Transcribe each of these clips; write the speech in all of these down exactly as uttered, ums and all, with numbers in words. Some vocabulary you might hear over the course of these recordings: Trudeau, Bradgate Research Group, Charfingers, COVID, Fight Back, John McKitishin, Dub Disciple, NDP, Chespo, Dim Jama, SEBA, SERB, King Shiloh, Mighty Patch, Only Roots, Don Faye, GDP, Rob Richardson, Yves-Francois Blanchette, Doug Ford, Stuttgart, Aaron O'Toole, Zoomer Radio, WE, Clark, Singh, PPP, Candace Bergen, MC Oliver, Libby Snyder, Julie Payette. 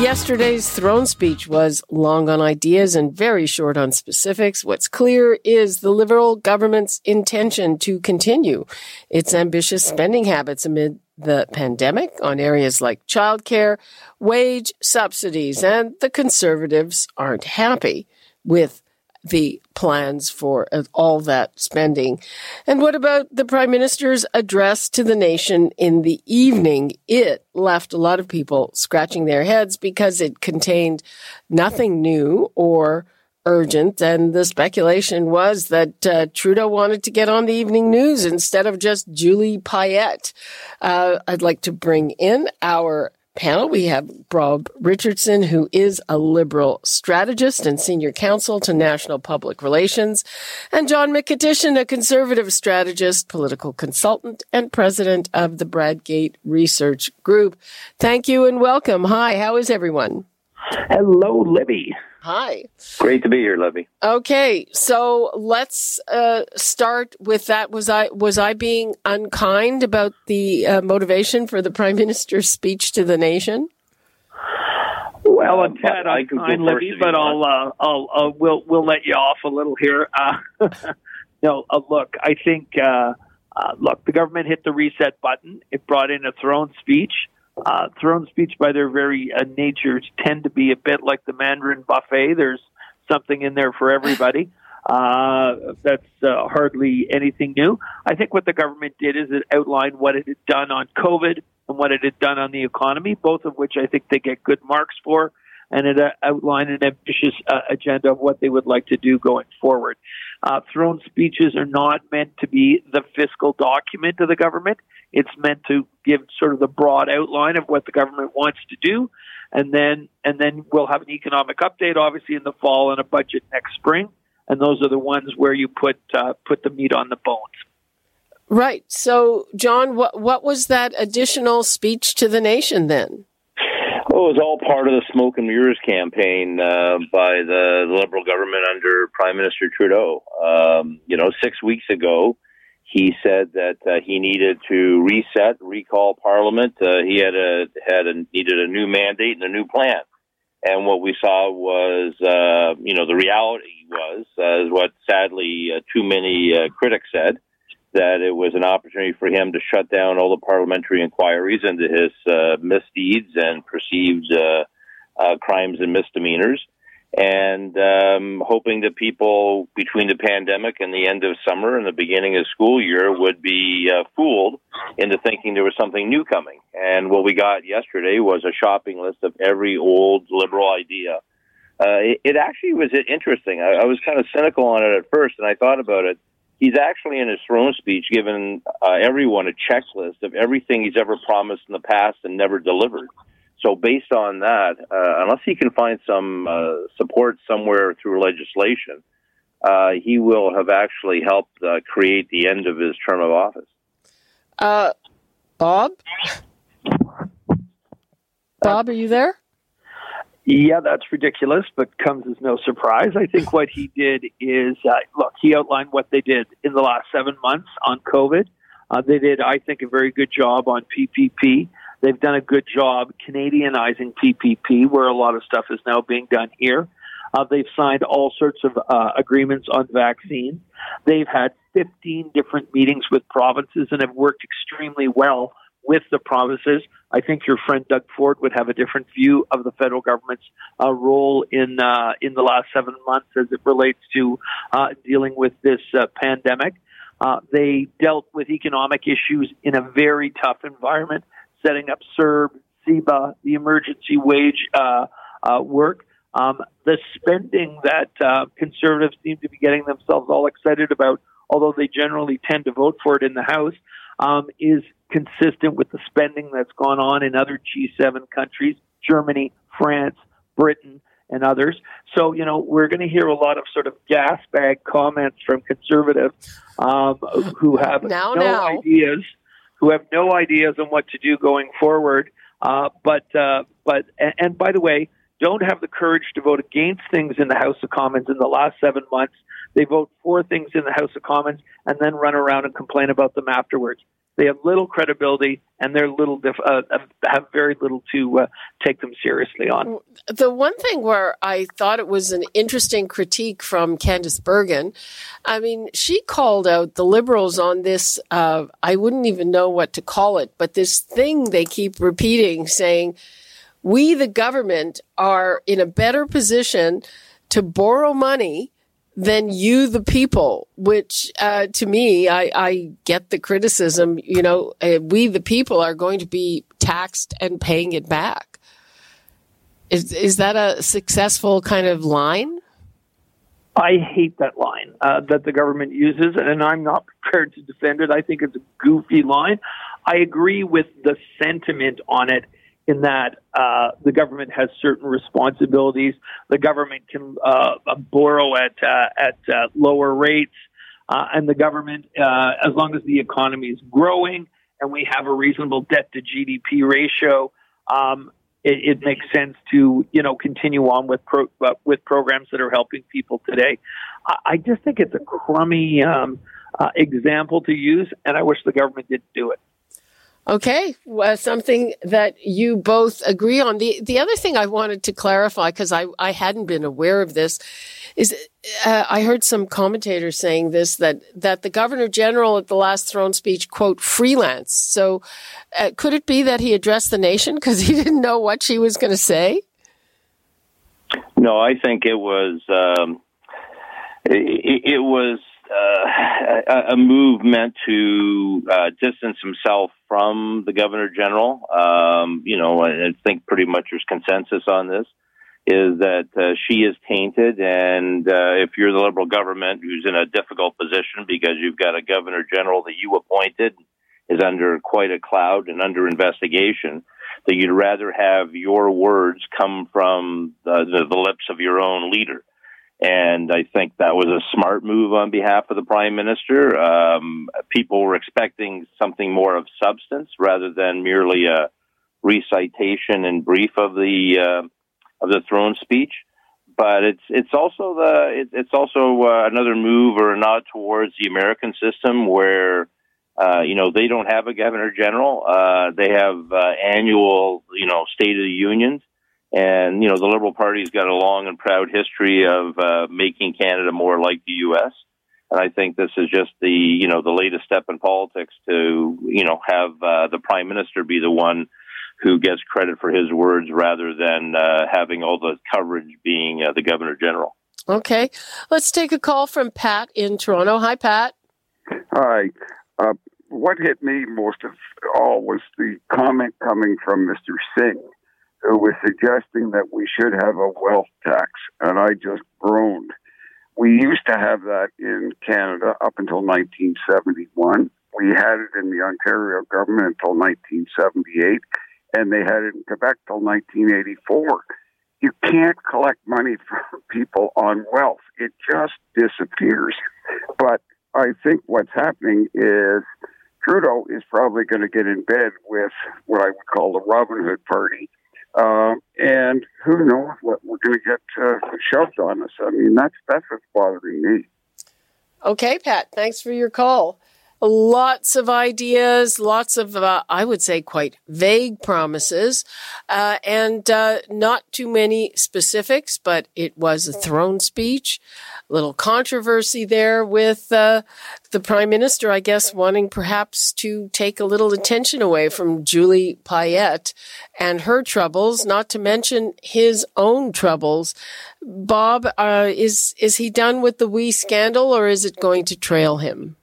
Yesterday's throne speech was long on ideas and very short on specifics. What's clear is the Liberal government's intention to continue its ambitious spending habits amid the pandemic on areas like childcare, wage subsidies, and the Conservatives aren't happy with the plans for all that spending. And what about the Prime Minister's address to the nation in the evening? It left a lot of people scratching their heads because it contained nothing new or urgent, and the speculation was that uh, Trudeau wanted to get on the evening news instead of just Julie Payette. Uh, I'd like to bring in our panel. We have Rob Richardson, who is a Liberal strategist and senior counsel to National Public Relations, and John McKitishin, a Conservative strategist, political consultant, and president of the Bradgate Research Group. Thank you and welcome. Hi, how is everyone? Hello, Libby. Hi. Great to be here, Libby. Okay, so let's uh, start with that. Was I was I being unkind about the uh, motivation for the Prime Minister's speech to the nation? Well, I'm glad I can go Libby, but I'll, uh, I'll uh, we'll we'll let you off a little here. Uh, no, uh, look, I think uh, uh, look, the government hit the reset button. It brought in a throne speech. Uh, throne speech, by their very uh, natures, tend to be a bit like the Mandarin buffet. There's something in there for everybody. Uh, that's uh, hardly anything new. I think what the government did is it outlined what it had done on COVID and what it had done on the economy, both of which I think they get good marks for, and it uh, outlined an ambitious uh, agenda of what they would like to do going forward. Uh, throne speeches are not meant to be the fiscal document of the government. It's meant to give sort of the broad outline of what the government wants to do. And then and then we'll have an economic update, obviously, in the fall and a budget next spring. And those are the ones where you put uh, put the meat on the bones. Right. So, John, what, what was that additional speech to the nation then? Well, it was all part of the smoke and mirrors campaign uh, by the Liberal government under Prime Minister Trudeau. Um, you know, six weeks ago, he said that uh, he needed to reset, recall Parliament. Uh, he had a had a, needed a new mandate and a new plan. And what we saw was, uh, you know, the reality was, uh, what sadly uh, too many uh, critics said, that it was an opportunity for him to shut down all the parliamentary inquiries into his uh, misdeeds and perceived uh, uh, crimes and misdemeanors, and um, hoping that people between the pandemic and the end of summer and the beginning of school year would be uh, fooled into thinking there was something new coming. And what we got yesterday was a shopping list of every old Liberal idea. Uh, it, it actually was interesting. I, I was kind of cynical on it at first, and I thought about it. He's actually, in his throne speech, given uh, everyone a checklist of everything he's ever promised in the past and never delivered. So based on that, uh, unless he can find some uh, support somewhere through legislation, uh, he will have actually helped uh, create the end of his term of office. Uh, Bob? Bob, are you there? Yeah, that's ridiculous, but comes as no surprise. I think what he did is, uh, look, he outlined what they did in the last seven months on COVID. Uh, they did, I think, a very good job on P P P. They've done a good job Canadianizing P P P, where a lot of stuff is now being done here. Uh, they've signed all sorts of uh, agreements on vaccine. They've had fifteen different meetings with provinces and have worked extremely well with the provinces. I think your friend Doug Ford would have a different view of the federal government's uh, role in uh, in the last seven months as it relates to uh, dealing with this uh, pandemic. Uh, they dealt with economic issues in a very tough environment, setting up S E R B, S E B A, the emergency wage uh, uh, work. Um, the spending that uh, Conservatives seem to be getting themselves all excited about, although they generally tend to vote for it in the House, um, is consistent with the spending that's gone on in other G seven countries, Germany, France, Britain, and others. So, you know, we're going to hear a lot of sort of gas bag comments from conservatives um, who have now, no now. ideas, who have no ideas on what to do going forward. Uh, but, uh, but, and, and by the way, don't have the courage to vote against things in the House of Commons in the last seven months. They vote for things in the House of Commons and then run around and complain about them afterwards. They have little credibility, and they're little dif- uh, have very little to uh, take them seriously on. The one thing where I thought it was an interesting critique from Candace Bergen, I mean, she called out the Liberals on this. Uh, I wouldn't even know what to call it, but this thing they keep repeating, saying, "We, the government, are in a better position to borrow money than you, the people," which, uh, to me, I, I get the criticism, you know, uh, we, the people, are going to be taxed and paying it back. Is, is that a successful kind of line? I hate that line uh, that the government uses, and I'm not prepared to defend it. I think it's a goofy line. I agree with the sentiment on it, in that uh, the government has certain responsibilities. The government can uh, borrow at uh, at uh, lower rates, uh, and the government, uh, as long as the economy is growing and we have a reasonable debt to G D P ratio, um, it, it makes sense to you know continue on with pro- uh, with programs that are helping people today. I, I just think it's a crummy um, uh, example to use, and I wish the government didn't do it. Okay, well, something that you both agree on. The the other thing I wanted to clarify, because I, I hadn't been aware of this, is uh, I heard some commentators saying this, that, that the Governor General at the last throne speech, quote, freelance. So uh, could it be that he addressed the nation because he didn't know what she was going to say? No, I think it was um, it, it was Uh, a, a move meant to uh, distance himself from the Governor General. Um, you know, I, I think pretty much there's consensus on this, is that uh, she is tainted. And uh, if you're the Liberal government who's in a difficult position because you've got a Governor General that you appointed is under quite a cloud and under investigation, that you'd rather have your words come from the, the, the lips of your own leader. And I think that was a smart move on behalf of the Prime Minister. Um, people were expecting something more of substance rather than merely a recitation and brief of the uh, of the throne speech. But it's it's also the it, it's also uh, another move or a nod towards the American system, where uh, you know they don't have a Governor General. Uh, they have uh, annual you know State of the Unions. And, you know, the Liberal Party's got a long and proud history of uh, making Canada more like the U S. And I think this is just the, you know, the latest step in politics to, you know, have uh, the Prime Minister be the one who gets credit for his words rather than uh, having all the coverage being uh, the Governor General. Okay. Let's take a call from Pat in Toronto. Hi, Pat. Hi. Uh, what hit me most of all was the comment coming from Mister Singh, who was suggesting that we should have a wealth tax, and I just groaned. We used to have that in Canada up until nineteen seventy-one. We had it in the Ontario government until nineteen seventy-eight, and they had it in Quebec till nineteen eighty-four. You can't collect money from people on wealth. It just disappears. But I think what's happening is Trudeau is probably going to get in bed with what I would call the Robin Hood Party. Um, and who knows what we're going to get uh, shoved on us. I mean, that's, that's what's bothering me. Okay, Pat, thanks for your call. Lots of ideas, lots of, uh, I would say, quite vague promises, uh, and uh, not too many specifics, but it was a throne speech. A little controversy there with uh, the Prime Minister, I guess, wanting perhaps to take a little attention away from Julie Payette and her troubles, not to mention his own troubles. Bob, uh, is, is he done with the WE scandal, or is it going to trail him?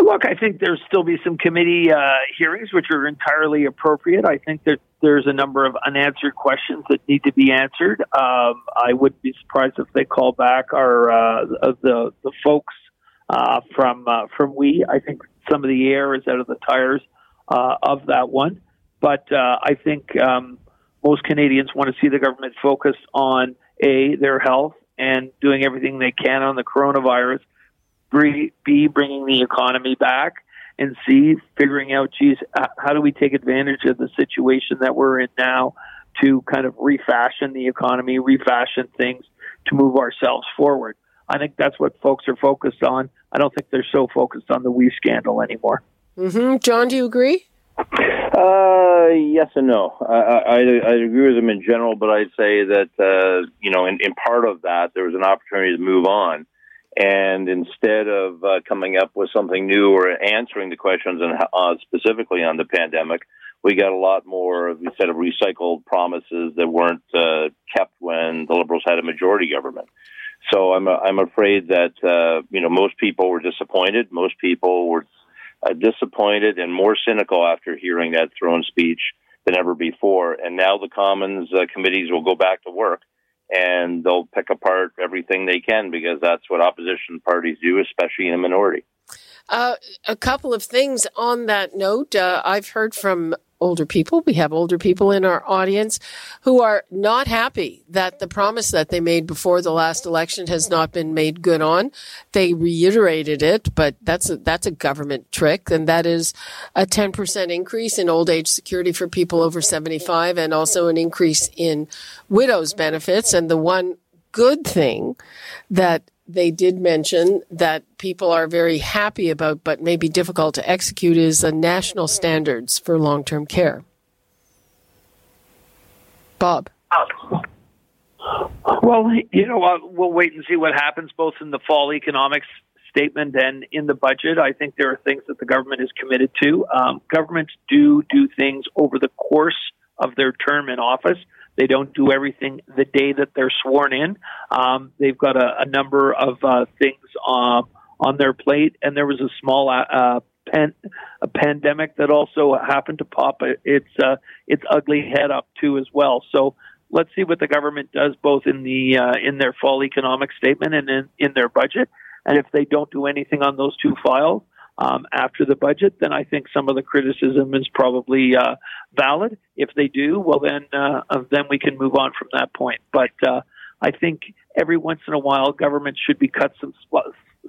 Look, I think there'll still be some committee uh, hearings, which are entirely appropriate. I think that there's a number of unanswered questions that need to be answered. Um, I wouldn't be surprised if they call back our uh, the the folks uh, from uh, from WE. I think some of the air is out of the tires uh, of that one, but uh, I think um, most Canadians want to see the government focus on, A, their health and doing everything they can on the coronavirus, B, bringing the economy back, and C, figuring out, geez, how do we take advantage of the situation that we're in now to kind of refashion the economy, refashion things to move ourselves forward. I think that's what folks are focused on. I don't think they're so focused on the WE scandal anymore. Mm-hmm. John, do you agree? Uh, yes and no. I, I, I agree with him in general, but I'd say that, uh, you know, in, in part of that, there was an opportunity to move on. And instead of uh, coming up with something new or answering the questions and uh, specifically on the pandemic, we got a lot more of instead of recycled promises that weren't uh, kept when the Liberals had a majority government. So I'm uh, I'm afraid that uh, you know most people were disappointed. Most people were uh, disappointed and more cynical after hearing that throne speech than ever before. And now the Commons uh, committees will go back to work. And they'll pick apart everything they can because that's what opposition parties do, especially in a minority. Uh, a couple of things on that note. Uh, I've heard from older people. We have older people in our audience who are not happy that the promise that they made before the last election has not been made good on. They reiterated it, but that's a, that's a government trick. And that is a ten percent increase in old age security for people over seventy-five and also an increase in widows' benefits. And the one good thing that they did mention that people are very happy about, but maybe difficult to execute, is a national standards for long-term care. Bob. Well, you know, uh, we'll wait and see what happens both in the fall economics statement and in the budget. I think there are things that the government is committed to. Um, governments do do things over the course of their term in office. They don't do everything the day that they're sworn in. Um, they've got a, a number of uh, things uh, on their plate, and there was a small uh, pan- a pandemic that also happened to pop its uh, its ugly head up too as well. So let's see what the government does both in the uh, in their fall economic statement and in, in their budget. And if they don't do anything on those two files um, after the budget, then I think some of the criticism is probably uh, valid. If they do, well, then uh, then we can move on from that point. But uh, I think every once in a while, government should be cut some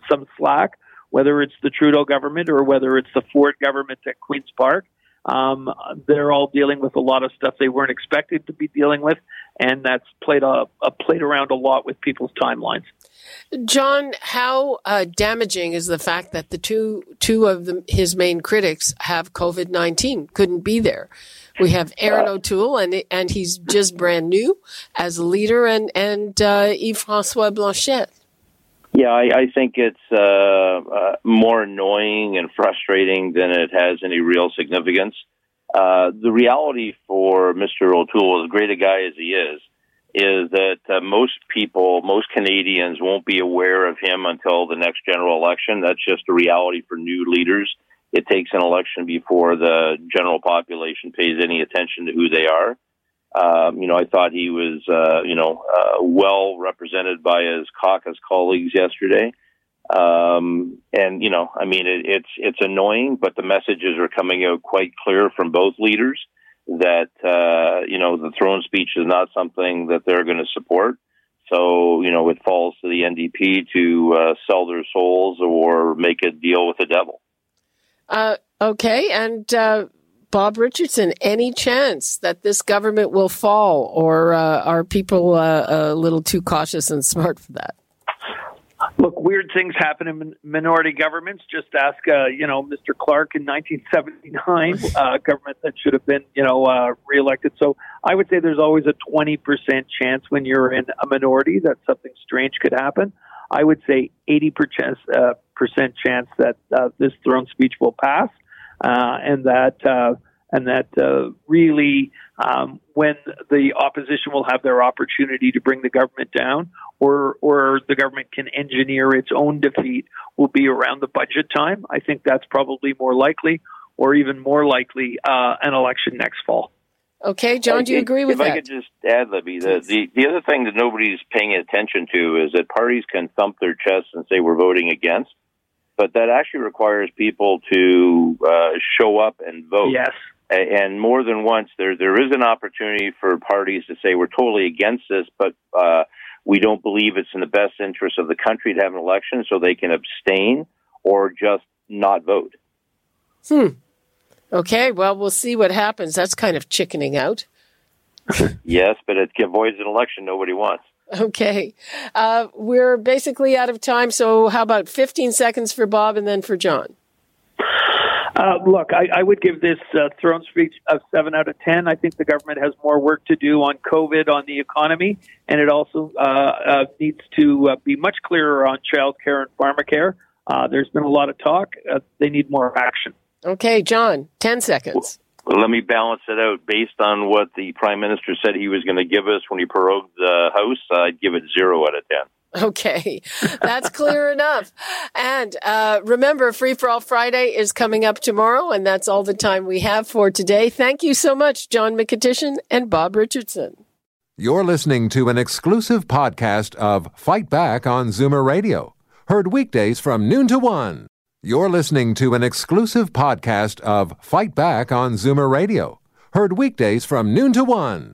some slack, whether it's the Trudeau government or whether it's the Ford government at Queen's Park. Um, they're all dealing with a lot of stuff they weren't expected to be dealing with, and that's played a, a played around a lot with people's timelines. John, how uh, damaging is the fact that the two two of the, his main critics have COVID nineteen, couldn't be there? We have Aaron O'Toole, and and he's just brand new as a leader, and and uh, Yves-Francois Blanchette. Yeah, I, I think it's uh, uh, more annoying and frustrating than it has any real significance. Uh, the reality for Mister O'Toole, as great a guy as he is, is that uh, most people, most Canadians won't be aware of him until the next general election. That's just a reality for new leaders. It takes an election before the general population pays any attention to who they are. Um, you know, I thought he was, uh, you know, uh, well represented by his caucus colleagues yesterday. Um, and, you know, I mean, it, it's it's annoying, but the messages are coming out quite clear from both leaders that, uh, you know, the throne speech is not something that they're going to support. So, you know, it falls to the N D P to uh, sell their souls or make a deal with the devil. Uh, okay, and uh, Bob Richardson, any chance that this government will fall, or uh, are people uh, a little too cautious and smart for that? Look, weird things happen in minority governments. Just ask, uh, you know, Mister Clark in nineteen seventy-nine, uh, government that should have been, you know, uh, reelected. So I would say there's always a twenty percent chance when you're in a minority that something strange could happen. I would say eighty percent uh, percent chance that uh, this throne speech will pass, uh, and that uh, and that uh, really um, when the opposition will have their opportunity to bring the government down, or or the government can engineer its own defeat, will be around the budget time. I think that's probably more likely, or even more likely, uh, an election next fall. Okay, John, do you agree with that? If I could just add, Libby, the, the, the other thing that nobody's paying attention to is that parties can thump their chests and say we're voting against, but that actually requires people to uh, show up and vote. Yes. And more than once, there there is an opportunity for parties to say, we're totally against this, but uh, we don't believe it's in the best interest of the country to have an election, so they can abstain or just not vote. Hmm. Okay, well, we'll see what happens. That's kind of chickening out. Yes, but it avoids an election nobody wants. Okay. Uh, we're basically out of time, so how about fifteen seconds for Bob and then for John? Uh, look, I, I would give this uh, throne speech a seven out of ten. I think the government has more work to do on COVID, on the economy, and it also uh, uh, needs to uh, be much clearer on child care and pharmacare. Uh, there's been a lot of talk. Uh, they need more action. Okay, John, ten seconds. Well, let me balance it out. Based on what the Prime Minister said he was going to give us when he prorogued the House, I'd give it zero out of ten. Okay, that's clear enough. And uh, remember, Free For All Friday is coming up tomorrow, and that's all the time we have for today. Thank you so much, John McKitishin and Bob Richardson. You're listening to an exclusive podcast of Fight Back on Zoomer Radio, heard weekdays from noon to one. You're listening to an exclusive podcast of Fight Back on Zoomer Radio, heard weekdays from noon to one.